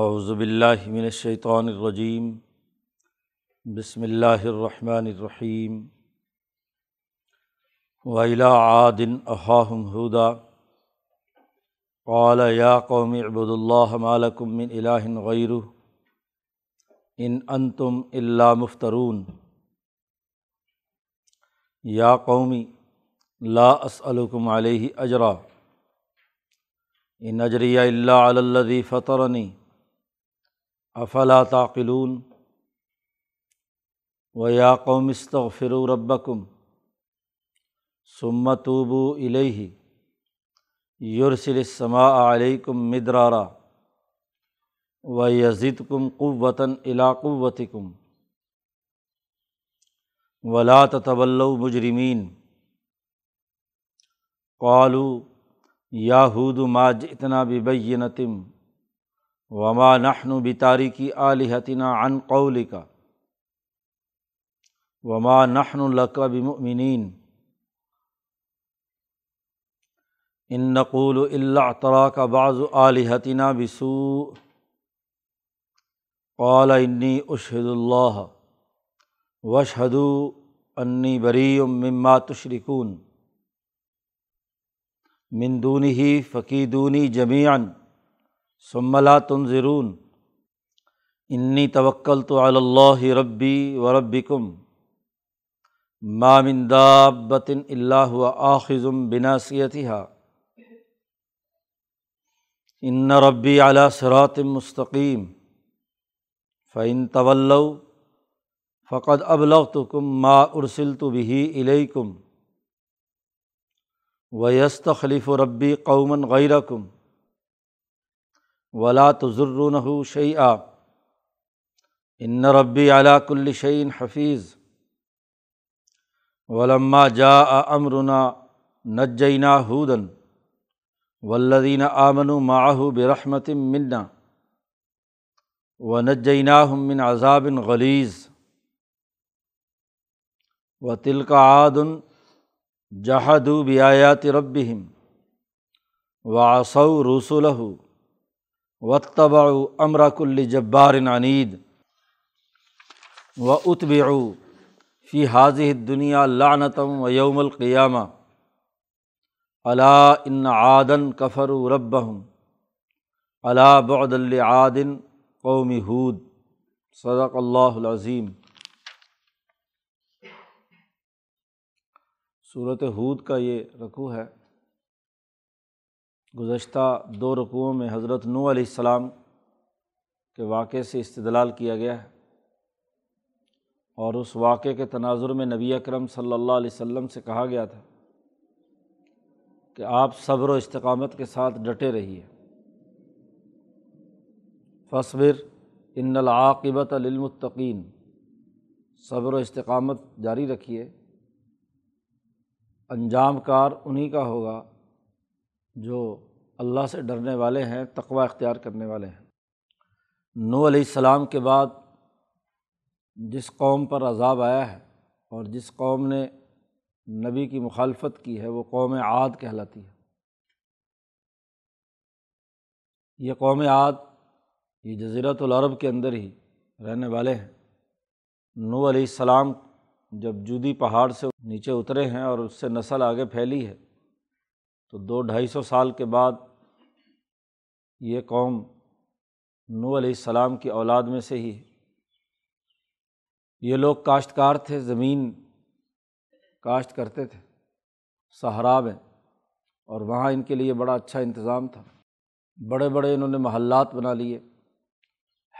اعوذ باللہ من الشیطان الرجیم، بسم اللہ الرحمن الرحیم۔ وَإِلَىٰ عَادٍ أَخَاهُمْ هُودًا قَالَ يَا قَوْمِ اعْبُدُوا اللَّهَ مَا لَكُم مِّنْ إِلَٰهٍ غَيْرُهُ إِنْ أَنْتُمْ إِلَّا مُفْتَرُونَ۔ يَا قَوْمِ لَا أَسْأَلُكُمْ عَلَيْهِ أَجْرًا إِنْ أَجْرِيَ إِلَّا عَلَى الَّذِي فَطَرَنِي افلا تعقلون۔ وَيَا قَوْمِ اسْتَغْفِرُوا رَبَّكُمْ ثُمَّ تُوبُوا إِلَيْهِ يُرْسِلِ السَّمَاءَ عَلَيْكُمْ مِدْرَارًا وَيَزِدْكُمْ قُوَّةً إِلَىٰ قُوَّتِكُمْ وَلَا تَتَوَلَّوْا مُجْرِمِينَ۔ قَالُوا يَا هُودُ مَا جِئْتَنَا بِبَيِّنَةٍ وما نحن بتارکی آلہتنا عن قولک وما نحن لک بمؤمنین ان نقول الا اعتراک بعض آلہتنا بسوء قال انی اشہد اللہ واشہدوا انی بریء مما تشرکون من دونہ فکیدونی جمیعا ثم لا تنظرون۔ انی توکلت علی اللہ ربی وربکم ما من دابۃ الا هو آخذ بناصیتها ان ربی علی صراط مستقیم فإن تولوا فقد ابلغتکم ما ارسلت به الیکم ویستخلف ربی قوما غیرکم ولا تضرونہ شیئا ان ربی علی کل شیء حفیظ۔ ولما جاء امرنا نجینا ہودا والذین آمنوا معہ برحمۃ منا ونجیناہم من عذاب غلیظ۔ وتلک عاد جحدوا بآیات ربہم وعصوا رسلہ واتبعوا امر کل جبار عنید واتبعوا فی ہذہ الدنیا لعنۃ ویوم القیامہ الا ان عادا کفروا ربہم الا بعدا لعاد قوم ہود۔ صدق اللہ العظیم۔ سورۃ ہود کا یہ رکوع ہے۔ گزشتہ دو رکوعوں میں حضرت نوح علیہ السلام کے واقعے سے استدلال کیا گیا ہے، اور اس واقعے کے تناظر میں نبی اکرم صلی اللہ علیہ وسلم سے کہا گیا تھا کہ آپ صبر و استقامت کے ساتھ ڈٹے رہیے۔ فاصبر ان العاقبۃ للمتقین، صبر و استقامت جاری رکھیے، انجام کار انہی کا ہوگا جو اللہ سے ڈرنے والے ہیں، تقوی اختیار کرنے والے ہیں۔ نوح علیہ السلام کے بعد جس قوم پر عذاب آیا ہے اور جس قوم نے نبی کی مخالفت کی ہے وہ قوم عاد کہلاتی ہے۔ یہ قوم عاد یہ جزیرۃ العرب کے اندر ہی رہنے والے ہیں۔ نوح علیہ السلام جب جودی پہاڑ سے نیچے اترے ہیں اور اس سے نسل آگے پھیلی ہے تو 200-250 سال کے بعد یہ قوم نوح علیہ السلام کی اولاد میں سے ہی ہے۔ یہ لوگ کاشتکار تھے، زمین کاشت کرتے تھے صحرا میں، اور وہاں ان کے لیے بڑا اچھا انتظام تھا۔ بڑے بڑے انہوں نے محلات بنا لیے،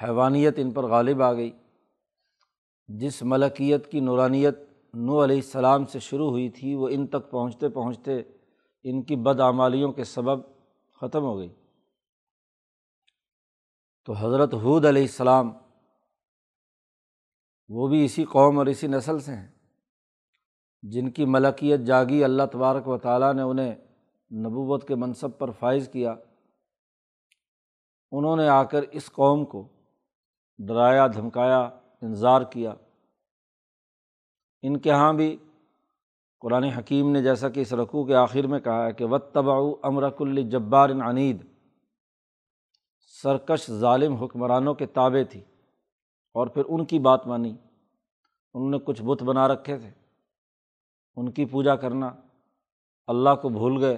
حیوانیت ان پر غالب آ گئی۔ جس ملکیت کی نورانیت نوح علیہ السلام سے شروع ہوئی تھی وہ ان تک پہنچتے پہنچتے ان کی بدعمالیوں کے سبب ختم ہو گئی۔ تو حضرت ہود علیہ السلام وہ بھی اسی قوم اور اسی نسل سے ہیں جن کی ملکیت جاگی، اللہ تبارک و تعالیٰ نے انہیں نبوت کے منصب پر فائز کیا۔ انہوں نے آ کر اس قوم کو ڈرایا، دھمکایا، انذار کیا۔ ان کے ہاں بھی قرآن حکیم نے جیسا کہ اس رکوع کے آخر میں کہا ہے کہ واتبعوا امر کل جبار عنید، سرکش ظالم حکمرانوں کے تابع تھی اور پھر ان کی بات مانی۔ انہوں نے کچھ بت بنا رکھے تھے، ان کی پوجا کرنا، اللہ کو بھول گئے،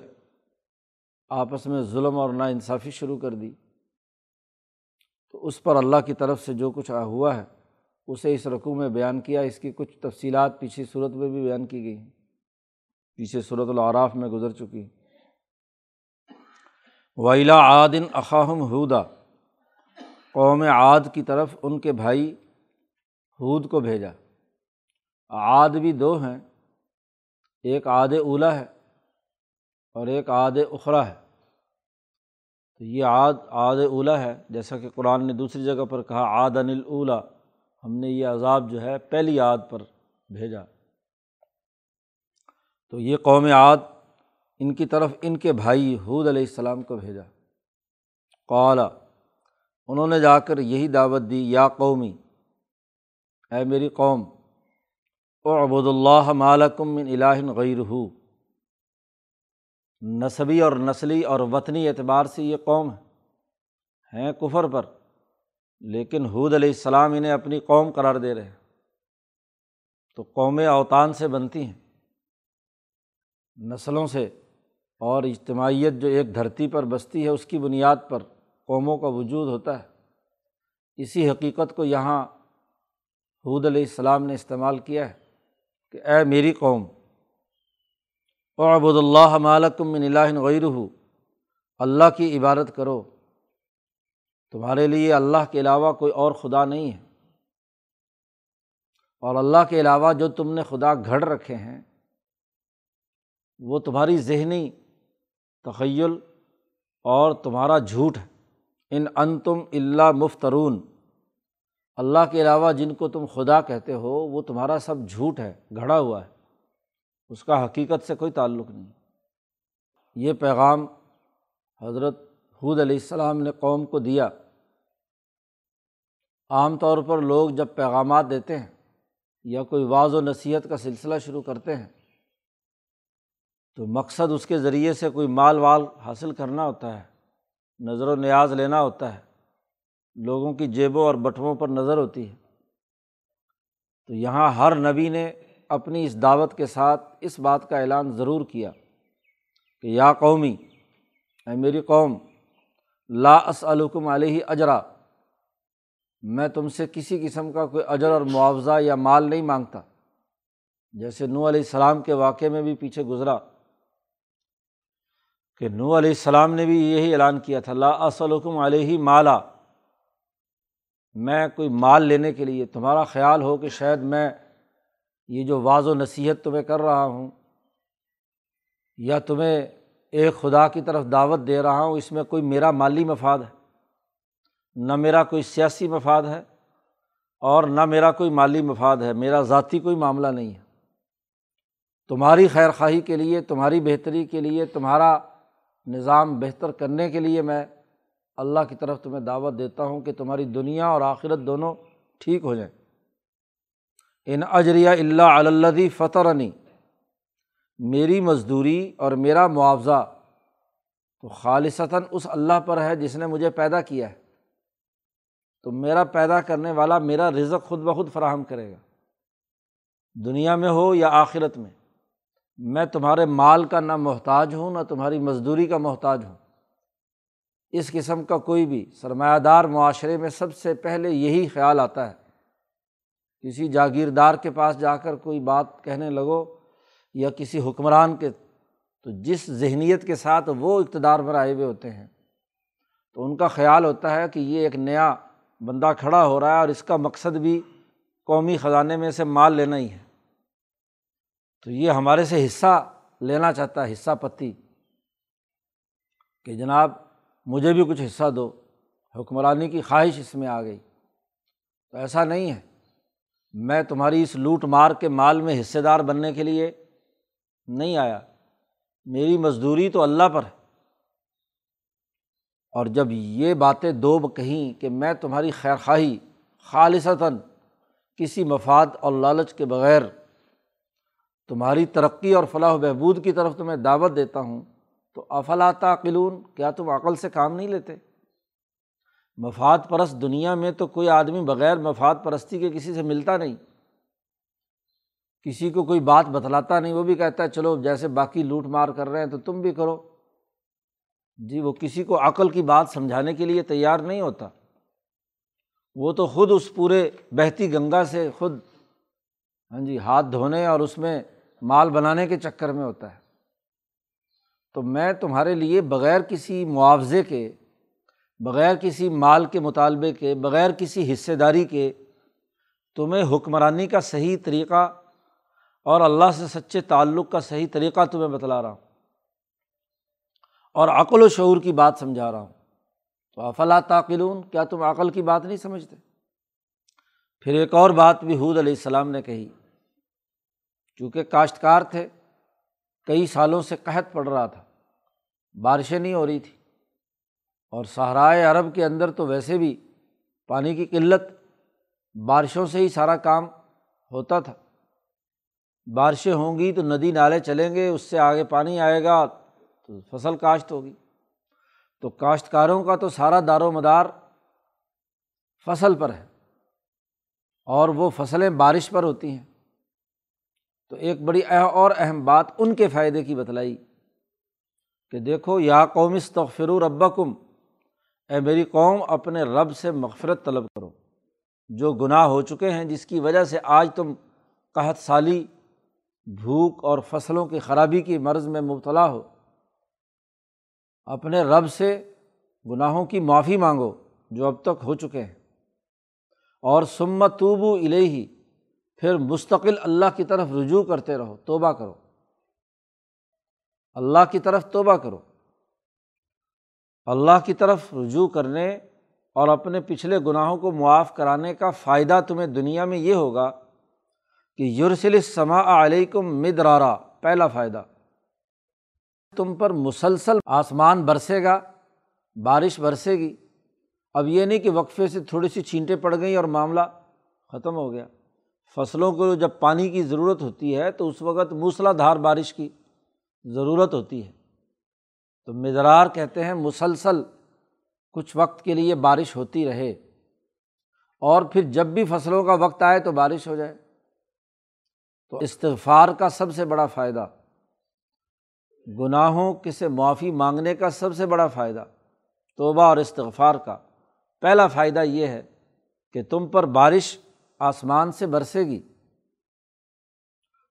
آپس میں ظلم اور ناانصافی شروع کر دی۔ تو اس پر اللہ کی طرف سے جو کچھ ہوا ہے اسے اس رکوع میں بیان کیا۔ اس کی کچھ تفصیلات پیچھے صورت میں بھی بیان کی گئی ہیں، پیچھے سورۃ الأعراف میں گزر چکی ہیں۔ وَإِلَىٰ عَادٍ أَخَاهُمْ هُودًا، قوم عاد کی طرف ان کے بھائی ہود کو بھیجا۔ عاد بھی دو ہیں، ایک عاد اولی ہے اور ایک عاد اخری ہے۔ تو یہ عاد اولی ہے، جیسا کہ قرآن نے دوسری جگہ پر کہا عادًا الأولیٰ، ہم نے یہ عذاب جو ہے پہلی عاد پر بھیجا۔ تو یہ قوم عاد، ان کی طرف ان کے بھائی ہود علیہ السلام کو بھیجا۔ قال، انہوں نے جا کر یہی دعوت دی، یا قومی، اے میری قوم، اعبدوا اللہ ما لکم من الہ غیرہ۔ نسبی اور نسلی اور وطنی اعتبار سے یہ قوم ہیں کفر پر، لیکن ہود علیہ السلام انہیں اپنی قوم قرار دے رہے ہیں۔ تو قومیں اوطان سے بنتی ہیں، نسلوں سے، اور اجتماعیت جو ایک دھرتی پر بستی ہے اس کی بنیاد پر قوموں کا وجود ہوتا ہے۔ اسی حقیقت کو یہاں ہود علیہ السلام نے استعمال کیا ہے کہ اے میری قوم، اعبدوا اللہ ما لکم من الہ غیرہ، اللہ کی عبادت کرو، تمہارے لیے اللہ کے علاوہ کوئی اور خدا نہیں ہے، اور اللہ کے علاوہ جو تم نے خدا گھڑ رکھے ہیں وہ تمہاری ذہنی تخیل اور تمہارا جھوٹ ہے۔ ان انتم الا مفترون، اللہ کے علاوہ جن کو تم خدا کہتے ہو وہ تمہارا سب جھوٹ ہے، گھڑا ہوا ہے، اس کا حقیقت سے کوئی تعلق نہیں۔ یہ پیغام حضرت ہود علیہ السلام نے قوم کو دیا۔ عام طور پر لوگ جب پیغامات دیتے ہیں یا کوئی وعظ و نصیحت کا سلسلہ شروع کرتے ہیں تو مقصد اس کے ذریعے سے کوئی مال حاصل کرنا ہوتا ہے، نظر و نیاز لینا ہوتا ہے، لوگوں کی جیبوں اور بٹووں پر نظر ہوتی ہے۔ تو یہاں ہر نبی نے اپنی اس دعوت کے ساتھ اس بات کا اعلان ضرور کیا کہ یا قومی، اے میری قوم، لا اسألکم علیہ اجرا، میں تم سے کسی قسم کا کوئی اجر اور معاوضہ یا مال نہیں مانگتا، جیسے نوح علیہ السلام کے واقعے میں بھی پیچھے گزرا کہ نوح علیہ السلام نے بھی یہی اعلان کیا تھا، لا اسألکم علیہ مالا، میں کوئی مال لینے کے لیے، تمہارا خیال ہو کہ شاید میں یہ جو وعظ و نصیحت تمہیں کر رہا ہوں یا تمہیں ایک خدا کی طرف دعوت دے رہا ہوں، اس میں کوئی میرا مالی مفاد ہے، نہ میرا کوئی سیاسی مفاد ہے اور نہ میرا کوئی مالی مفاد ہے، میرا ذاتی کوئی معاملہ نہیں ہے، تمہاری خیر خواہی کے لیے، تمہاری بہتری کے لیے، تمہارا نظام بہتر کرنے کے لیے میں اللہ کی طرف تمہیں دعوت دیتا ہوں کہ تمہاری دنیا اور آخرت دونوں ٹھیک ہو جائیں۔ ان اجریہ الا علی الذی فطرنی، میری مزدوری اور میرا معاوضہ تو خالصتاً اس اللہ پر ہے جس نے مجھے پیدا کیا ہے، تو میرا پیدا کرنے والا میرا رزق خود بخود فراہم کرے گا، دنیا میں ہو یا آخرت میں، میں تمہارے مال کا نہ محتاج ہوں، نہ تمہاری مزدوری کا محتاج ہوں۔ اس قسم کا کوئی بھی سرمایہ دار معاشرے میں سب سے پہلے یہی خیال آتا ہے۔ کسی جاگیردار کے پاس جا کر کوئی بات کہنے لگو یا کسی حکمران کے، تو جس ذہنیت کے ساتھ وہ اقتدار پر آئے ہوئے ہوتے ہیں تو ان کا خیال ہوتا ہے کہ یہ ایک نیا بندہ کھڑا ہو رہا ہے اور اس کا مقصد بھی قومی خزانے میں سے مال لینا ہی ہے، تو یہ ہمارے سے حصہ لینا چاہتا ہے، حصہ پتی، کہ جناب مجھے بھی کچھ حصہ دو، حکمرانی کی خواہش اس میں آ گئی۔ تو ایسا نہیں ہے، میں تمہاری اس لوٹ مار کے مال میں حصے دار بننے کے لیے نہیں آیا، میری مزدوری تو اللہ پر ہے۔ اور جب یہ باتیں دوب کہیں کہ میں تمہاری خیر خواہی خالصتاً کسی مفاد اور لالچ کے بغیر تمہاری ترقی اور فلاح و بہبود کی طرف تمہیں دعوت دیتا ہوں، تو افلا تعقلون، کیا تم عقل سے کام نہیں لیتے؟ مفاد پرست دنیا میں تو کوئی آدمی بغیر مفاد پرستی کے کسی سے ملتا نہیں، کسی کو کوئی بات بتلاتا نہیں، وہ بھی کہتا ہے چلو جیسے باقی لوٹ مار کر رہے ہیں تو تم بھی کرو جی، وہ کسی کو عقل کی بات سمجھانے کے لیے تیار نہیں ہوتا، وہ تو خود اس پورے بہتی گنگا سے خود ہاں جی ہاتھ دھونے اور اس میں مال بنانے کے چکر میں ہوتا ہے۔ تو میں تمہارے لیے بغیر کسی معاوضے کے، بغیر کسی مال کے مطالبے کے، بغیر کسی حصے داری کے تمہیں حکمرانی کا صحیح طریقہ اور اللہ سے سچے تعلق کا صحیح طریقہ تمہیں بتلا رہا ہوں اور عقل و شعور کی بات سمجھا رہا ہوں۔ تو افلا تعقلون، کیا تم عقل کی بات نہیں سمجھتے؟ پھر ایک اور بات بھی ہود علیہ السلام نے کہی، چونکہ کاشتکار تھے، کئی سالوں سے قحط پڑ رہا تھا، بارشیں نہیں ہو رہی تھیں، اور صحرائے عرب کے اندر تو ویسے بھی پانی کی قلت، بارشوں سے ہی سارا کام ہوتا تھا، بارشیں ہوں گی تو ندی نالے چلیں گے، اس سے آگے پانی آئے گا تو فصل کاشت ہوگی، تو کاشتکاروں کا تو سارا دار و مدار فصل پر ہے، اور وہ فصلیں بارش پر ہوتی ہیں۔ تو ایک بڑی اور اہم بات ان کے فائدے کی بتلائی کہ دیکھو یا قوم استغفروا ربکم، اے میری قوم اپنے رب سے مغفرت طلب کرو، جو گناہ ہو چکے ہیں جس کی وجہ سے آج تم قحط سالی، بھوک اور فصلوں کی خرابی کی مرض میں مبتلا ہو، اپنے رب سے گناہوں کی معافی مانگو جو اب تک ہو چکے ہیں، اور ثم توبوا الیہ، پھر مستقل اللہ کی طرف رجوع کرتے رہو، توبہ کرو، اللہ کی طرف توبہ کرو۔ اللہ کی طرف رجوع کرنے اور اپنے پچھلے گناہوں کو معاف کرانے کا فائدہ تمہیں دنیا میں یہ ہوگا کہ یرسل السماء علیکم مدرارا، پہلا فائدہ تم پر مسلسل آسمان برسے گا، بارش برسے گی۔ اب یہ نہیں کہ وقفے سے تھوڑی سی چھینٹیں پڑ گئیں اور معاملہ ختم ہو گیا، فصلوں کو جب پانی کی ضرورت ہوتی ہے تو اس وقت موسلا دھار بارش کی ضرورت ہوتی ہے، تو مدرار کہتے ہیں مسلسل کچھ وقت کے لیے بارش ہوتی رہے، اور پھر جب بھی فصلوں کا وقت آئے تو بارش ہو جائے۔ تو استغفار کا سب سے بڑا فائدہ، گناہوں کے سے معافی مانگنے کا سب سے بڑا فائدہ توبہ اور استغفار کا، پہلا فائدہ یہ ہے کہ تم پر بارش آسمان سے برسے گی۔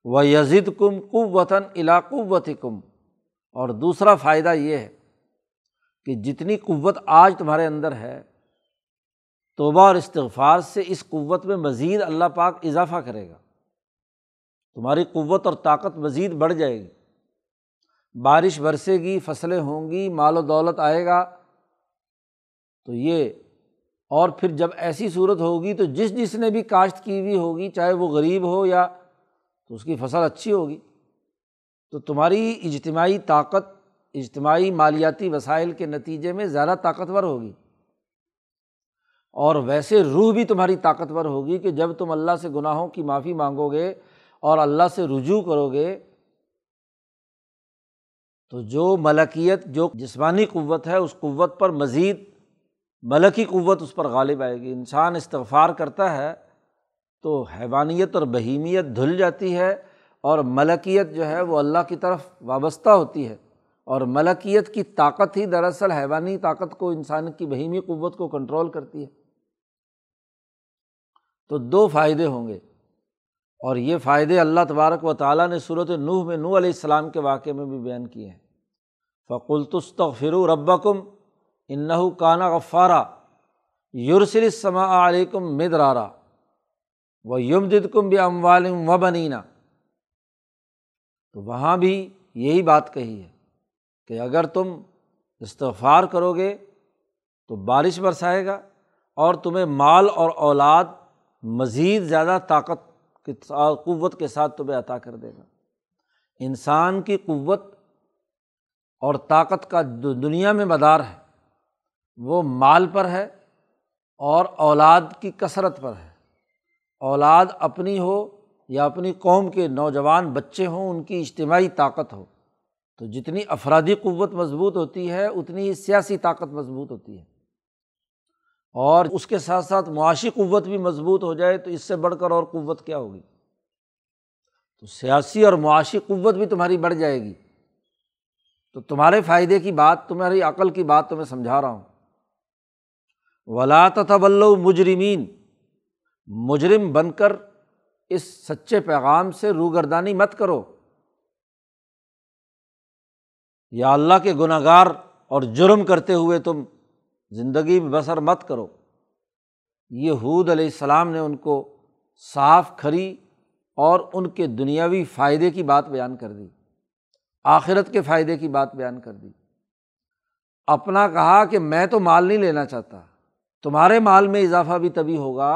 وَيَزِدْكُمْ قُوَّةً إِلَىٰ قُوَّتِكُمْ، اور دوسرا فائدہ یہ ہے کہ جتنی قوت آج تمہارے اندر ہے توبہ اور استغفار سے، اس قوت میں مزید اللہ پاک اضافہ کرے گا، تمہاری قوت اور طاقت مزید بڑھ جائے گی۔ بارش برسے گی، فصلیں ہوں گی، مال و دولت آئے گا، تو یہ اور پھر جب ایسی صورت ہوگی تو جس جس نے بھی کاشت کی ہوئی ہوگی، چاہے وہ غریب ہو یا، تو اس کی فصل اچھی ہوگی، تو تمہاری اجتماعی طاقت، اجتماعی مالیاتی وسائل کے نتیجے میں زیادہ طاقتور ہوگی، اور ویسے روح بھی تمہاری طاقتور ہوگی کہ جب تم اللہ سے گناہوں کی معافی مانگو گے اور اللہ سے رجوع کرو گے تو جو ملکیت، جو جسمانی قوت ہے، اس قوت پر مزید ملکی قوت اس پر غالب آئے گی۔ انسان استغفار کرتا ہے تو حیوانیت اور بہیمیت دھل جاتی ہے، اور ملکیت جو ہے وہ اللہ کی طرف وابستہ ہوتی ہے، اور ملکیت کی طاقت ہی دراصل حیوانی طاقت کو، انسان کی بہیمی قوت کو کنٹرول کرتی ہے۔ تو دو فائدے ہوں گے، اور یہ فائدے اللہ تبارک و تعالیٰ نے سورۃ نوح میں نوح علیہ السلام کے واقعے میں بھی بیان کیے ہیں۔ فَقُلْتُ اسْتَغْفِرُوا رَبَّكُمْ إِنَّهُ كَانَ غَفَّارًا يُرْسِلِ السَّمَاءَ عَلَيْكُمْ مِدْرَارًا وَيُمْدِدْكُمْ بِأَمْوَالٍ وَبَنِينَ، تو وہاں بھی یہی بات کہی ہے کہ اگر تم استغفار کرو گے تو بارش برسائے گا، اور تمہیں مال اور اولاد مزید زیادہ طاقت کی قوت کے ساتھ تمہیں عطا کر دے گا۔ انسان کی قوت اور طاقت کا دنیا میں مدار ہے وہ مال پر ہے اور اولاد کی کثرت پر ہے، اولاد اپنی ہو یا اپنی قوم کے نوجوان بچے ہوں، ان کی اجتماعی طاقت ہو، تو جتنی افرادی قوت مضبوط ہوتی ہے اتنی ہی سیاسی طاقت مضبوط ہوتی ہے۔ اور اس کے ساتھ ساتھ معاشی قوت بھی مضبوط ہو جائے تو اس سے بڑھ کر اور قوت کیا ہوگی؟ تو سیاسی اور معاشی قوت بھی تمہاری بڑھ جائے گی، تو تمہارے فائدے کی بات، تمہاری عقل کی بات تمہیں سمجھا رہا ہوں۔ وَلَا تَتَوَلَّوْا مجرمین، مجرم بن کر اس سچے پیغام سے روگردانی مت کرو، یا اللہ کے گناہگار اور جرم کرتے ہوئے تم زندگی بسر مت کرو۔ یہ ہود علیہ السلام نے ان کو صاف کھری اور ان کے دنیاوی فائدے کی بات بیان کر دی، آخرت کے فائدے کی بات بیان کر دی۔ اپنا کہا کہ میں تو مال نہیں لینا چاہتا، تمہارے مال میں اضافہ بھی تبھی ہوگا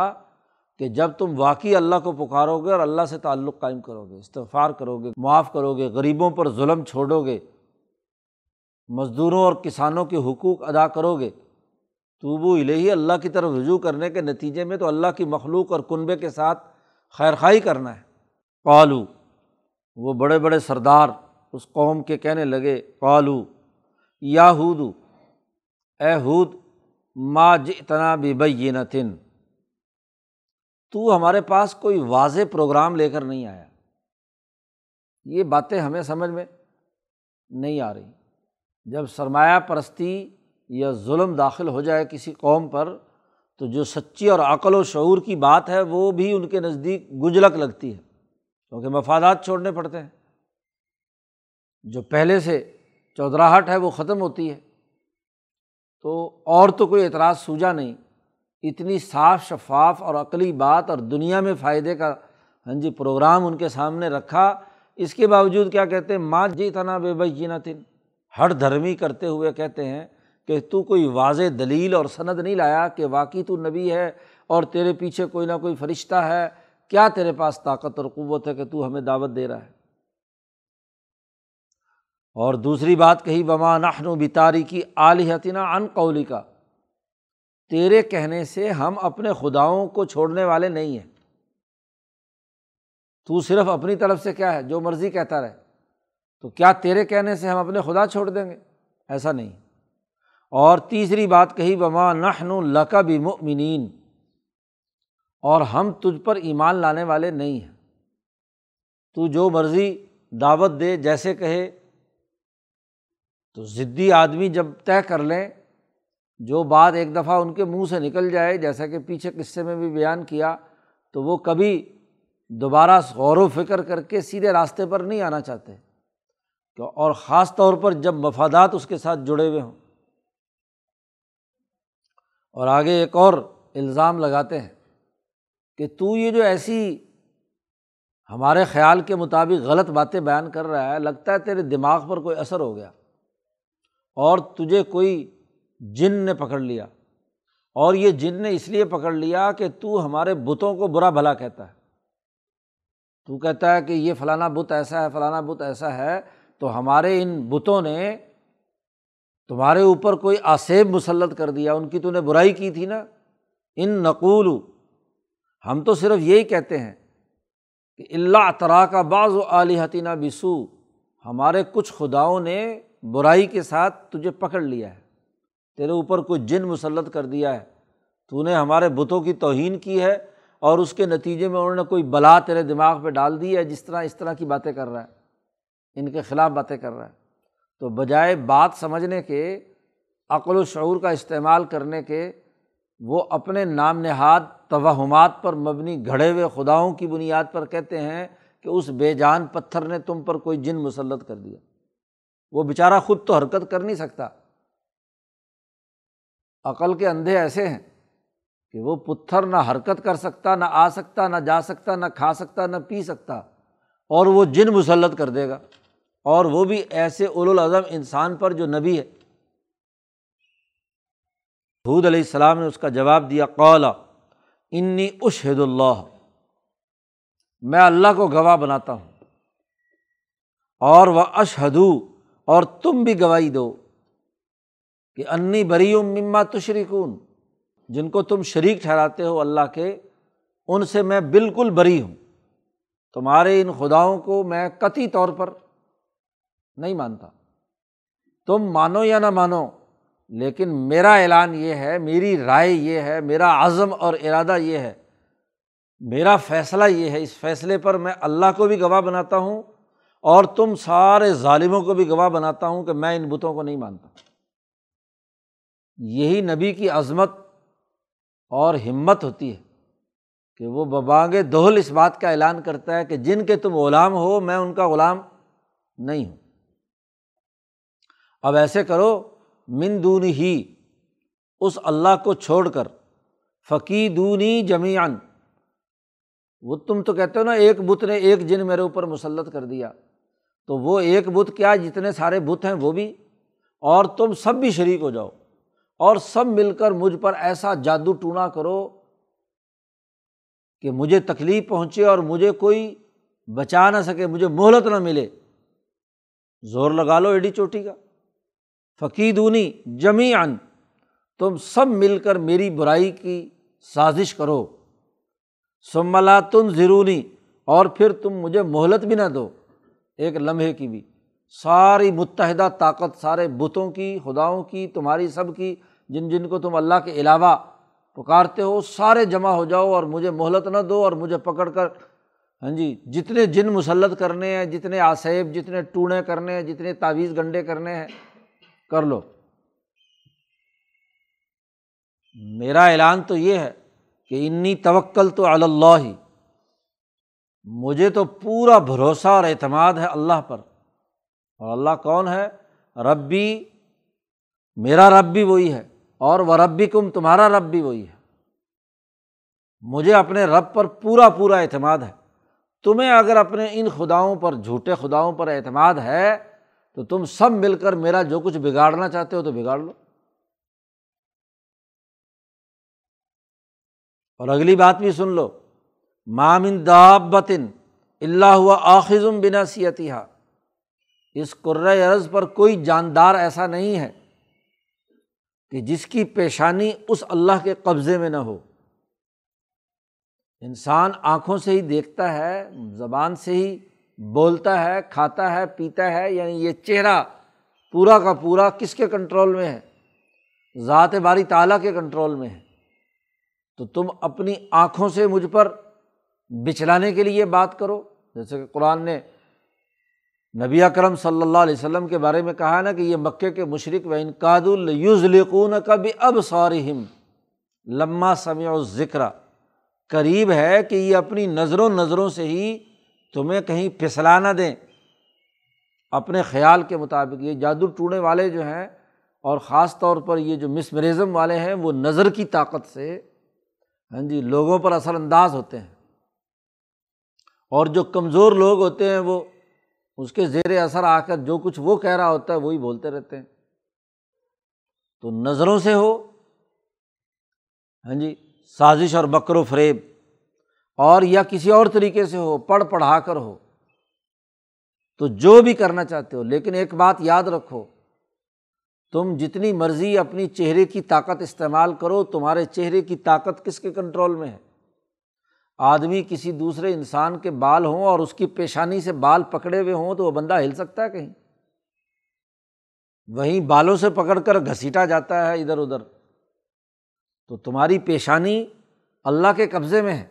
کہ جب تم واقعی اللہ کو پکارو گے اور اللہ سے تعلق قائم کرو گے، استغفار کرو گے، معاف کرو گے، غریبوں پر ظلم چھوڑو گے، مزدوروں اور کسانوں کے حقوق ادا کرو گے۔ توبو الیہ، اللہ کی طرف رجوع کرنے کے نتیجے میں تو اللہ کی مخلوق اور کنبے کے ساتھ خیرخواہی کرنا ہے۔ قالو، وہ بڑے بڑے سردار اس قوم کے کہنے لگے، قالو یا ہود، اے ہود، ما جئتنا ببینۃ، تو ہمارے پاس کوئی واضح پروگرام لے کر نہیں آیا، یہ باتیں ہمیں سمجھ میں نہیں آ رہی۔ جب سرمایہ پرستی یا ظلم داخل ہو جائے کسی قوم پر تو جو سچی اور عقل و شعور کی بات ہے وہ بھی ان کے نزدیک گجلک لگتی ہے، کیونکہ مفادات چھوڑنے پڑتے ہیں، جو پہلے سے چودراہٹ ہے وہ ختم ہوتی ہے۔ تو اور تو کوئی اعتراض سوجا نہیں، اتنی صاف شفاف اور عقلی بات اور دنیا میں فائدے کا پروگرام ان کے سامنے رکھا، اس کے باوجود کیا کہتے ہیں، ما جئتنا ببینۃ، ہٹ دھرمی کرتے ہوئے کہتے ہیں کہ تو کوئی واضح دلیل اور سند نہیں لایا کہ واقعی تو نبی ہے اور تیرے پیچھے کوئی نہ کوئی فرشتہ ہے، کیا تیرے پاس طاقت اور قوت ہے کہ تو ہمیں دعوت دے رہا ہے؟ اور دوسری بات کہی، وما نحن بتاریکی آلہتنا عن قولک، تیرے کہنے سے ہم اپنے خداؤں کو چھوڑنے والے نہیں ہیں، تو صرف اپنی طرف سے کیا ہے جو مرضی کہتا رہے، تو کیا تیرے کہنے سے ہم اپنے خدا چھوڑ دیں گے؟ ایسا نہیں۔ اور تیسری بات کہی، وما نحن لک بمؤمنین، اور ہم تجھ پر ایمان لانے والے نہیں ہیں، تو جو مرضی دعوت دے جیسے کہے۔ تو ضدی آدمی جب طے کر لیں، جو بات ایک دفعہ ان کے منہ سے نکل جائے، جیسا کہ پیچھے قصے میں بھی بیان کیا، تو وہ کبھی دوبارہ غور و فکر کر کے سیدھے راستے پر نہیں آنا چاہتے، اور خاص طور پر جب مفادات اس کے ساتھ جڑے ہوئے ہوں۔ اور آگے ایک اور الزام لگاتے ہیں کہ تو یہ جو ایسی ہمارے خیال کے مطابق غلط باتیں بیان کر رہا ہے، لگتا ہے تیرے دماغ پر کوئی اثر ہو گیا اور تجھے کوئی جن نے پکڑ لیا، اور یہ جن نے اس لیے پکڑ لیا کہ تو ہمارے بتوں کو برا بھلا کہتا ہے، تو کہتا ہے کہ یہ فلانا بت ایسا ہے، فلانا بت ایسا ہے، تو ہمارے ان بتوں نے تمہارے اوپر کوئی آسیب مسلط کر دیا، ان کی تو نے برائی کی تھی نا۔ ان نقول، ہم تو صرف یہی کہتے ہیں کہ اللہ تراک بعض آلہتنا بسوء، ہمارے کچھ خداؤں نے برائی کے ساتھ تجھے پکڑ لیا ہے، تیرے اوپر کوئی جن مسلط کر دیا ہے، تو نے ہمارے بتوں کی توہین کی ہے اور اس کے نتیجے میں انہوں نے کوئی بلا تیرے دماغ پہ ڈال دی ہے، جس طرح اس طرح کی باتیں کر رہا ہے، ان کے خلاف باتیں کر رہا ہے۔ تو بجائے بات سمجھنے کے، عقل و شعور کا استعمال کرنے کے، وہ اپنے نام نہاد توہمات پر مبنی گھڑے ہوئے خداؤں کی بنیاد پر کہتے ہیں کہ اس بے جان پتھر نے تم پر کوئی جن مسلط کر دیا۔ وہ بیچارہ خود تو حرکت کر نہیں سکتا، عقل کے اندھے ایسے ہیں کہ وہ پتھر نہ حرکت کر سکتا، نہ آ سکتا، نہ جا سکتا، نہ کھا سکتا، نہ پی سکتا، اور وہ جن مسلط کر دے گا، اور وہ بھی ایسے اولوالعزم انسان پر جو نبی ہے۔ ہود علیہ السلام نے اس کا جواب دیا، قال انی اشہد اللہ، میں اللہ کو گواہ بناتا ہوں، اور واشہد، اور تم بھی گواہی دو کہ انی بری مما تشرکون، جن کو تم شریک ٹھہراتے ہو اللہ کے، ان سے میں بالکل بری ہوں، تمہارے ان خداؤں کو میں قطعی طور پر نہیں مانتا، تم مانو یا نہ مانو لیکن میرا اعلان یہ ہے، میری رائے یہ ہے، میرا عزم اور ارادہ یہ ہے، میرا فیصلہ یہ ہے، اس فیصلے پر میں اللہ کو بھی گواہ بناتا ہوں اور تم سارے ظالموں کو بھی گواہ بناتا ہوں کہ میں ان بتوں کو نہیں مانتا۔ یہی نبی کی عظمت اور ہمت ہوتی ہے کہ وہ ببانگ دہل اس بات کا اعلان کرتا ہے کہ جن کے تم غلام ہو میں ان کا غلام نہیں ہوں۔ اب ایسے کرو، من دونہی، اس اللہ کو چھوڑ کر، فقیدونی جمیعاً، وہ تم تو کہتے ہو نا ایک بت نے ایک جن میرے اوپر مسلط کر دیا، تو وہ ایک بت کیا جتنے سارے بت ہیں وہ بھی، اور تم سب بھی شریک ہو جاؤ اور سب مل کر مجھ پر ایسا جادو ٹونا کرو کہ مجھے تکلیف پہنچے اور مجھے کوئی بچا نہ سکے، مجھے مہلت نہ ملے۔ زور لگا لو ایڈی چوٹی کا، فقیدونی جمیعاً، تم سب مل کر میری برائی کی سازش کرو، ثم لا تنظرونی، اور پھر تم مجھے مہلت بھی نہ دو ایک لمحے کی بھی۔ ساری متحدہ طاقت، سارے بتوں کی، خداؤں کی، تمہاری سب کی، جن جن کو تم اللہ کے علاوہ پکارتے ہو، سارے جمع ہو جاؤ اور مجھے مہلت نہ دو، اور مجھے پکڑ کر ہاں جی جتنے جن مسلط کرنے ہیں، جتنے آسیب، جتنے ٹونے کرنے ہیں، جتنے تعویذ گنڈے کرنے ہیں، کر لو۔ میرا اعلان تو یہ ہے کہ انی توکلت علی اللہ، مجھے تو پورا بھروسہ اور اعتماد ہے اللہ پر۔ اور اللہ کون ہے؟ ربی، میرا رب بھی وہی ہے، اور وربکم، تمہارا رب بھی وہی ہے۔ مجھے اپنے رب پر پورا پورا اعتماد ہے۔ تمہیں اگر اپنے ان خداؤں پر، جھوٹے خداؤں پر اعتماد ہے تو تم سب مل کر میرا جو کچھ بگاڑنا چاہتے ہو تو بگاڑ لو۔ اور اگلی بات بھی سن لو، ما من دابۃ الا هو آخذ بناصیتها، اس کرۂ ارض پر کوئی جاندار ایسا نہیں ہے کہ جس کی پیشانی اس اللہ کے قبضے میں نہ ہو۔ انسان آنکھوں سے ہی دیکھتا ہے، زبان سے ہی بولتا ہے، کھاتا ہے، پیتا ہے، یعنی یہ چہرہ پورا کا پورا کس کے کنٹرول میں ہے؟ ذات باری تعالیٰ کے کنٹرول میں ہے۔ تو تم اپنی آنکھوں سے مجھ پر بچلانے کے لیے بات کرو، جیسے کہ قرآن نے نبی اکرم صلی اللہ علیہ وسلم کے بارے میں کہا نا کہ یہ مکے کے مشرک، وَإِن كَادُوا لَيُزْلِقُونَكَ بِأَبْصَارِهِمْ لَمَّا سَمِعُوا الذِّكْرَ، قریب ہے کہ یہ اپنی نظروں سے ہی تمہیں کہیں پھسلا نہ دیں اپنے خیال کے مطابق۔ یہ جادو ٹونے والے جو ہیں، اور خاص طور پر یہ جو مسمرزم والے ہیں، وہ نظر کی طاقت سے ہاں جی لوگوں پر اثر انداز ہوتے ہیں، اور جو کمزور لوگ ہوتے ہیں وہ اس کے زیر اثر آ کر جو کچھ وہ کہہ رہا ہوتا ہے وہی بولتے رہتے ہیں۔ تو نظروں سے ہو ہاں جی سازش اور مکر و فریب، اور یا کسی اور طریقے سے ہو، پڑھا کر ہو، تو جو بھی کرنا چاہتے ہو۔ لیکن ایک بات یاد رکھو، تم جتنی مرضی اپنی چہرے کی طاقت استعمال کرو، تمہارے چہرے کی طاقت کس کے کنٹرول میں ہے؟ آدمی کسی دوسرے انسان کے بال ہوں اور اس کی پیشانی سے بال پکڑے ہوئے ہوں تو وہ بندہ ہل سکتا ہے کہیں؟ وہیں بالوں سے پکڑ کر گھسیٹا جاتا ہے ادھر ادھر۔ تو تمہاری پیشانی اللہ کے قبضے میں ہے،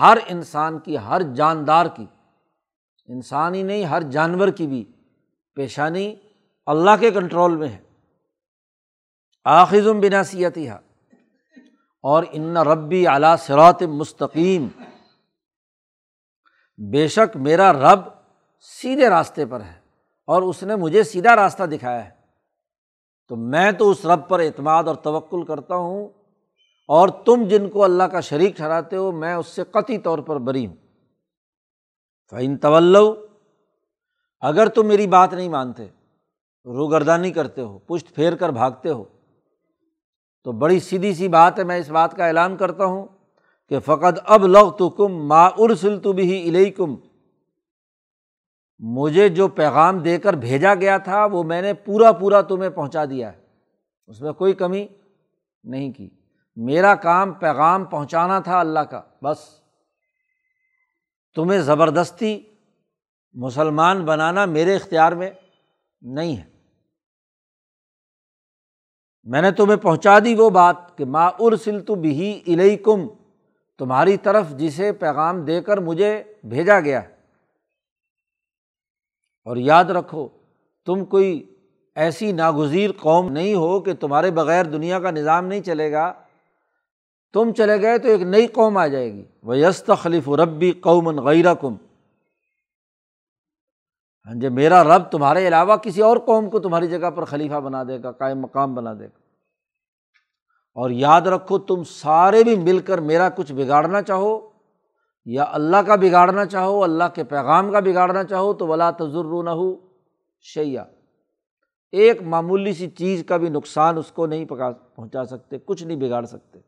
ہر انسان کی، ہر جاندار کی، انسان ہی نہیں ہر جانور کی بھی پیشانی اللہ کے کنٹرول میں ہے۔ آخذ بناصیتها، اور ان ربی علی صراط مستقیم، بے شک میرا رب سیدھے راستے پر ہے اور اس نے مجھے سیدھا راستہ دکھایا ہے۔ تو میں تو اس رب پر اعتماد اور توکل کرتا ہوں، اور تم جن کو اللہ کا شریک ٹھہراتے ہو میں اس سے قطعی طور پر بری ہوں۔ فَإِن تَوَلَّوْا، اگر تم میری بات نہیں مانتے، روگردانی کرتے ہو، پشت پھیر کر بھاگتے ہو، تو بڑی سیدھی سی بات ہے، میں اس بات کا اعلان کرتا ہوں کہ فقد ابلغتکم ما ارسلت به الیکم، مجھے جو پیغام دے کر بھیجا گیا تھا وہ میں نے پورا پورا تمہیں پہنچا دیا ہے، اس میں کوئی کمی نہیں کی۔ میرا کام پیغام پہنچانا تھا اللہ کا، بس تمہیں زبردستی مسلمان بنانا میرے اختیار میں نہیں ہے۔ میں نے تمہیں پہنچا دی وہ بات کہ ما ارسلت به الیکم، تمہاری طرف جسے پیغام دے کر مجھے بھیجا گیا ہے۔ اور یاد رکھو تم کوئی ایسی ناگزیر قوم نہیں ہو کہ تمہارے بغیر دنیا کا نظام نہیں چلے گا، تم چلے گئے تو ایک نئی قوم آ جائے گی۔ وَيَسْتَخْلِفُ رَبِّي قَوْمًا غَيْرَكُمْ، ہاں جی میرا رب تمہارے علاوہ کسی اور قوم کو تمہاری جگہ پر خلیفہ بنا دے گا، قائم مقام بنا دے گا۔ اور یاد رکھو تم سارے بھی مل کر میرا کچھ بگاڑنا چاہو یا اللہ کا بگاڑنا چاہو، اللہ کے پیغام کا بگاڑنا چاہو تو وَلَا تَضُرُّونَهُ شَيْئًا، ایک معمولی سی چیز کا بھی نقصان اس کو نہیں پہنچا سکتے، کچھ نہیں بگاڑ سکتے۔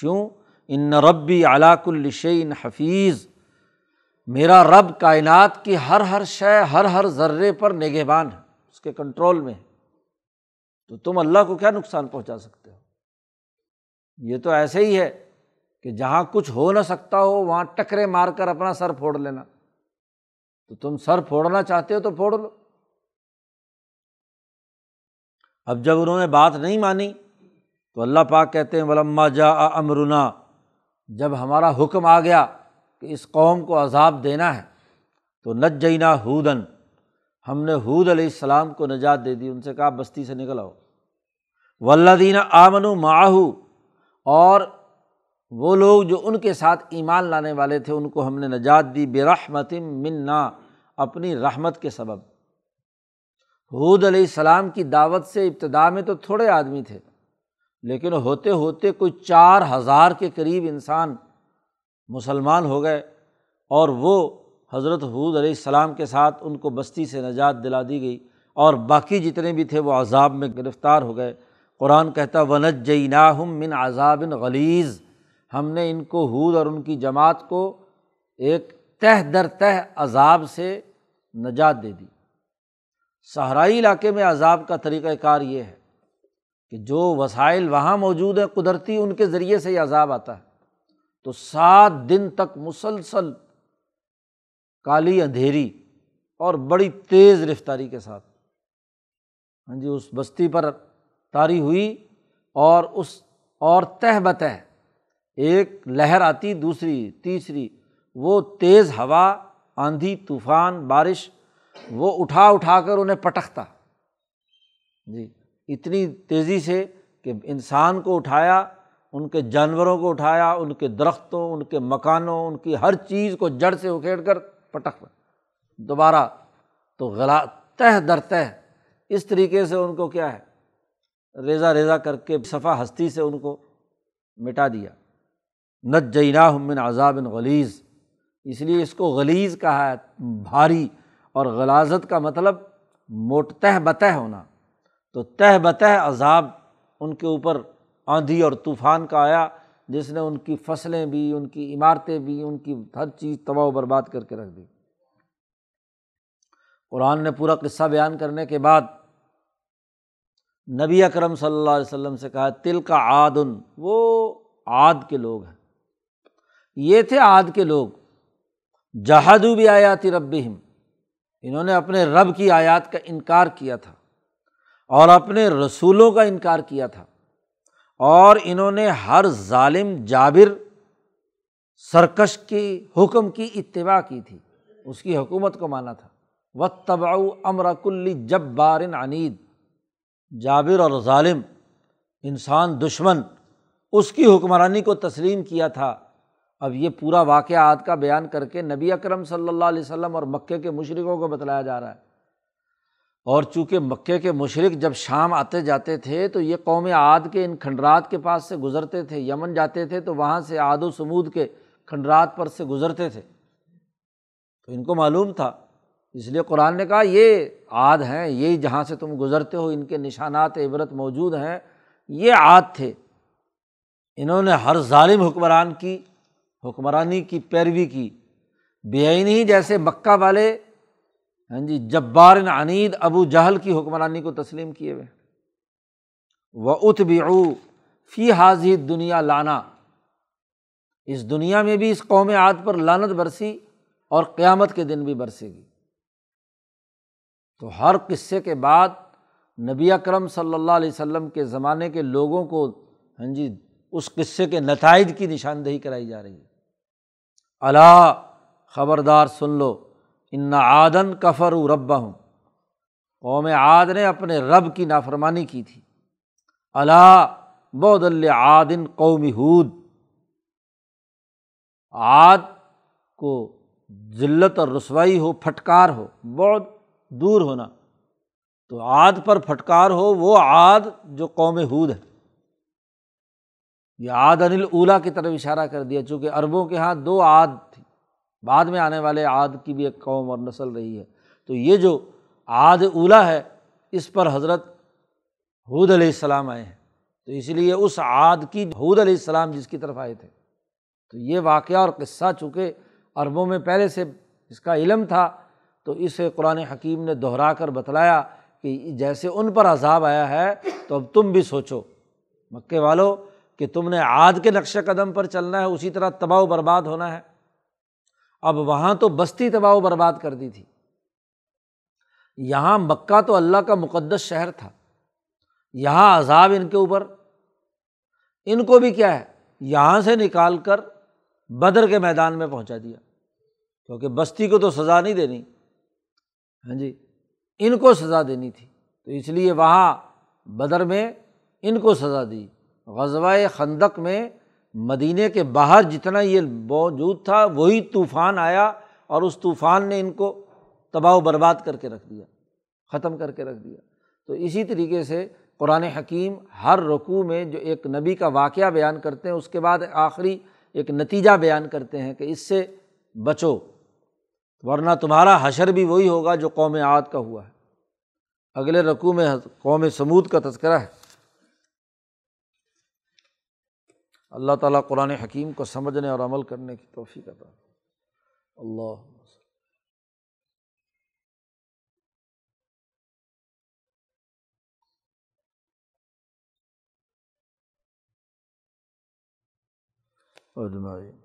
کیوں؟ ان ربی علی کل شیء حفیظ، میرا رب کائنات کی ہر شے ہر ذرے پر نگہبان ہے، اس کے کنٹرول میں ہے، تو تم اللہ کو کیا نقصان پہنچا سکتے ہو؟ یہ تو ایسے ہی ہے کہ جہاں کچھ ہو نہ سکتا ہو وہاں ٹکرے مار کر اپنا سر پھوڑ لینا، تو تم سر پھوڑنا چاہتے ہو تو پھوڑ لو۔ اب جب انہوں نے بات نہیں مانی تو اللہ پاک کہتے ہیں وَلَمَّا جَاءَ أَمْرُنَا، جب ہمارا حکم آ گیا کہ اس قوم کو عذاب دینا ہے تو نَجَّيْنَا هُودًا، ہم نے ہود علیہ السلام کو نجات دے دی، ان سے کہا بستی سے نکل آؤ۔ وَالَّذِينَ آمَنُوا مَعَهُ، اور وہ لوگ جو ان کے ساتھ ایمان لانے والے تھے ان کو ہم نے نجات دی، بِرَحْمَةٍ مِنَّا، اپنی رحمت کے سبب۔ ہود علیہ السلام کی دعوت سے ابتدا میں تو تھوڑے آدمی تھے، لیکن ہوتے ہوتے کوئی 4000 کے قریب انسان مسلمان ہو گئے، اور وہ حضرت ہود علیہ السلام کے ساتھ ان کو بستی سے نجات دلا دی گئی، اور باقی جتنے بھی تھے وہ عذاب میں گرفتار ہو گئے۔ قرآن کہتا وَنَجَّيْنَاهُمْ مِنْ عَذَابٍ غَلِيظٍ، ہم نے ان کو ہود اور ان کی جماعت کو ایک تہ در تہ عذاب سے نجات دے دی۔ صحرائی علاقے میں عذاب کا طریقہ کار یہ ہے کہ جو وسائل وہاں موجود ہیں قدرتی، ان کے ذریعے سے یہ عذاب آتا ہے، تو 7 دن تک مسلسل کالی اندھیری اور بڑی تیز رفتاری کے ساتھ ہاں جی اس بستی پر طاری ہوئی، اور اس اور تہ بتہ ایک لہر آتی، دوسری، تیسری، وہ تیز ہوا، آندھی، طوفان، بارش، وہ اٹھا کر انہیں پٹکتا جی، اتنی تیزی سے کہ انسان کو اٹھایا، ان کے جانوروں کو اٹھایا، ان کے درختوں، ان کے مکانوں، ان کی ہر چیز کو جڑ سے اکھیڑ کر پٹک دوبارہ، تو غلا تہ در تہ اس طریقے سے ان کو کیا ہے ریزہ ریزہ کر کے صفحہ ہستی سے ان کو مٹا دیا۔ نجیناہم من عذاب غلیظ، اس لیے اس کو غلیظ کہا ہے، بھاری، اور غلاظت کا مطلب موٹ، تہ بتہ ہونا، تو تہ بتہ عذاب ان کے اوپر آندھی اور طوفان کا آیا، جس نے ان کی فصلیں بھی، ان کی عمارتیں بھی، ان کی ہر چیز تباہ و برباد کر کے رکھ دی۔ قرآن نے پورا قصہ بیان کرنے کے بعد نبی اکرم صلی اللہ علیہ وسلم سے کہا تلک عاد، وہ عاد کے لوگ ہیں، یہ تھے عاد کے لوگ، جحدوا بآیات ربہم، انہوں نے اپنے رب کی آیات کا انکار کیا تھا اور اپنے رسولوں کا انکار کیا تھا، اور انہوں نے ہر ظالم جابر سرکش کی حکم کی اتباع کی تھی، اس کی حکومت کو مانا تھا۔ وَاتَّبَعُوا أَمْرَ كُلِّ جَبَّارٍ عَنِيدٍ، جابر اور ظالم انسان دشمن، اس کی حکمرانی کو تسلیم کیا تھا۔ اب یہ پورا واقعہ کا بیان کر کے نبی اکرم صلی اللہ علیہ وسلم اور مکے کے مشرکوں کو بتلایا جا رہا ہے، اور چونکہ مکے کے مشرک جب شام آتے جاتے تھے تو یہ قوم عاد کے ان کھنڈرات کے پاس سے گزرتے تھے، یمن جاتے تھے تو وہاں سے عاد و ثمود کے کھنڈرات پر سے گزرتے تھے، تو ان کو معلوم تھا، اس لیے قرآن نے کہا یہ عاد ہیں، یہی جہاں سے تم گزرتے ہو، ان کے نشانات عبرت موجود ہیں، یہ عاد تھے، انہوں نے ہر ظالم حکمران کی حکمرانی کی پیروی کی، بے عینی جیسے مکہ والے ہاں جی جبار عنید ابو جہل کی حکمرانی کو تسلیم کیے ہوئے۔ وَأُتْبِعُوا فِي هَذِهِ الدُّنْيَا لَعْنَةً، اس دنیا میں بھی اس قوم عاد پر لعنت برسی اور قیامت کے دن بھی برسے گی۔ تو ہر قصے کے بعد نبی اکرم صلی اللہ علیہ وسلم کے زمانے کے لوگوں کو ہاں جی اس قصے کے نتائج کی نشاندہی کرائی جا رہی ہے۔ الا خبردار سن لو، ان عادن کفروا ربہم، قوم عاد نے اپنے رب کی نافرمانی کی تھی۔ الا بعدا لعاد قوم ہود، عاد کو ذلت اور رسوائی ہو، پھٹکار ہو، بہت دور ہونا۔ تو عاد پر پھٹکار ہو، وہ عاد جو قوم ہود ہے۔ یہ عاد عن الاولیٰ کی طرف اشارہ کر دیا، چونکہ عربوں کے ہاں دو عاد تھی، بعد میں آنے والے عاد کی بھی ایک قوم اور نسل رہی ہے۔ تو یہ جو عاد اولیٰ ہے، اس پر حضرت ہود علیہ السلام آئے ہیں، تو اس لیے اس عاد کی ہود علیہ السلام جس کی طرف آئے تھے۔ تو یہ واقعہ اور قصہ چونکہ عربوں میں پہلے سے اس کا علم تھا، تو اسے قرآن حکیم نے دہرا کر بتلایا کہ جیسے ان پر عذاب آیا ہے تو اب تم بھی سوچو مکے والو کہ تم نے عاد کے نقش قدم پر چلنا ہے، اسی طرح تباہ و برباد ہونا ہے۔ اب وہاں تو بستی تباہ و برباد کر دی تھی، یہاں مکہ تو اللہ کا مقدس شہر تھا، یہاں عذاب ان کے اوپر۔ ان کو بھی کیا ہے، یہاں سے نکال کر بدر کے میدان میں پہنچا دیا، کیونکہ بستی کو تو سزا نہیں دینی، ہاں جی ان کو سزا دینی تھی، تو اس لیے وہاں بدر میں ان کو سزا دی۔ غزوہ خندق میں مدینے کے باہر جتنا یہ موجود تھا، وہی طوفان آیا اور اس طوفان نے ان کو تباہ و برباد کر کے رکھ دیا، ختم کر کے رکھ دیا۔ تو اسی طریقے سے قرآن حکیم ہر رکوع میں جو ایک نبی کا واقعہ بیان کرتے ہیں، اس کے بعد آخری ایک نتیجہ بیان کرتے ہیں کہ اس سے بچو، ورنہ تمہارا حشر بھی وہی ہوگا جو قوم عاد کا ہوا ہے۔ اگلے رکوع میں قوم سمود کا تذکرہ ہے۔ اللہ تعالیٰ قرآن حکیم کو سمجھنے اور عمل کرنے کی توفیق عطا فرمائے۔ اللہ اور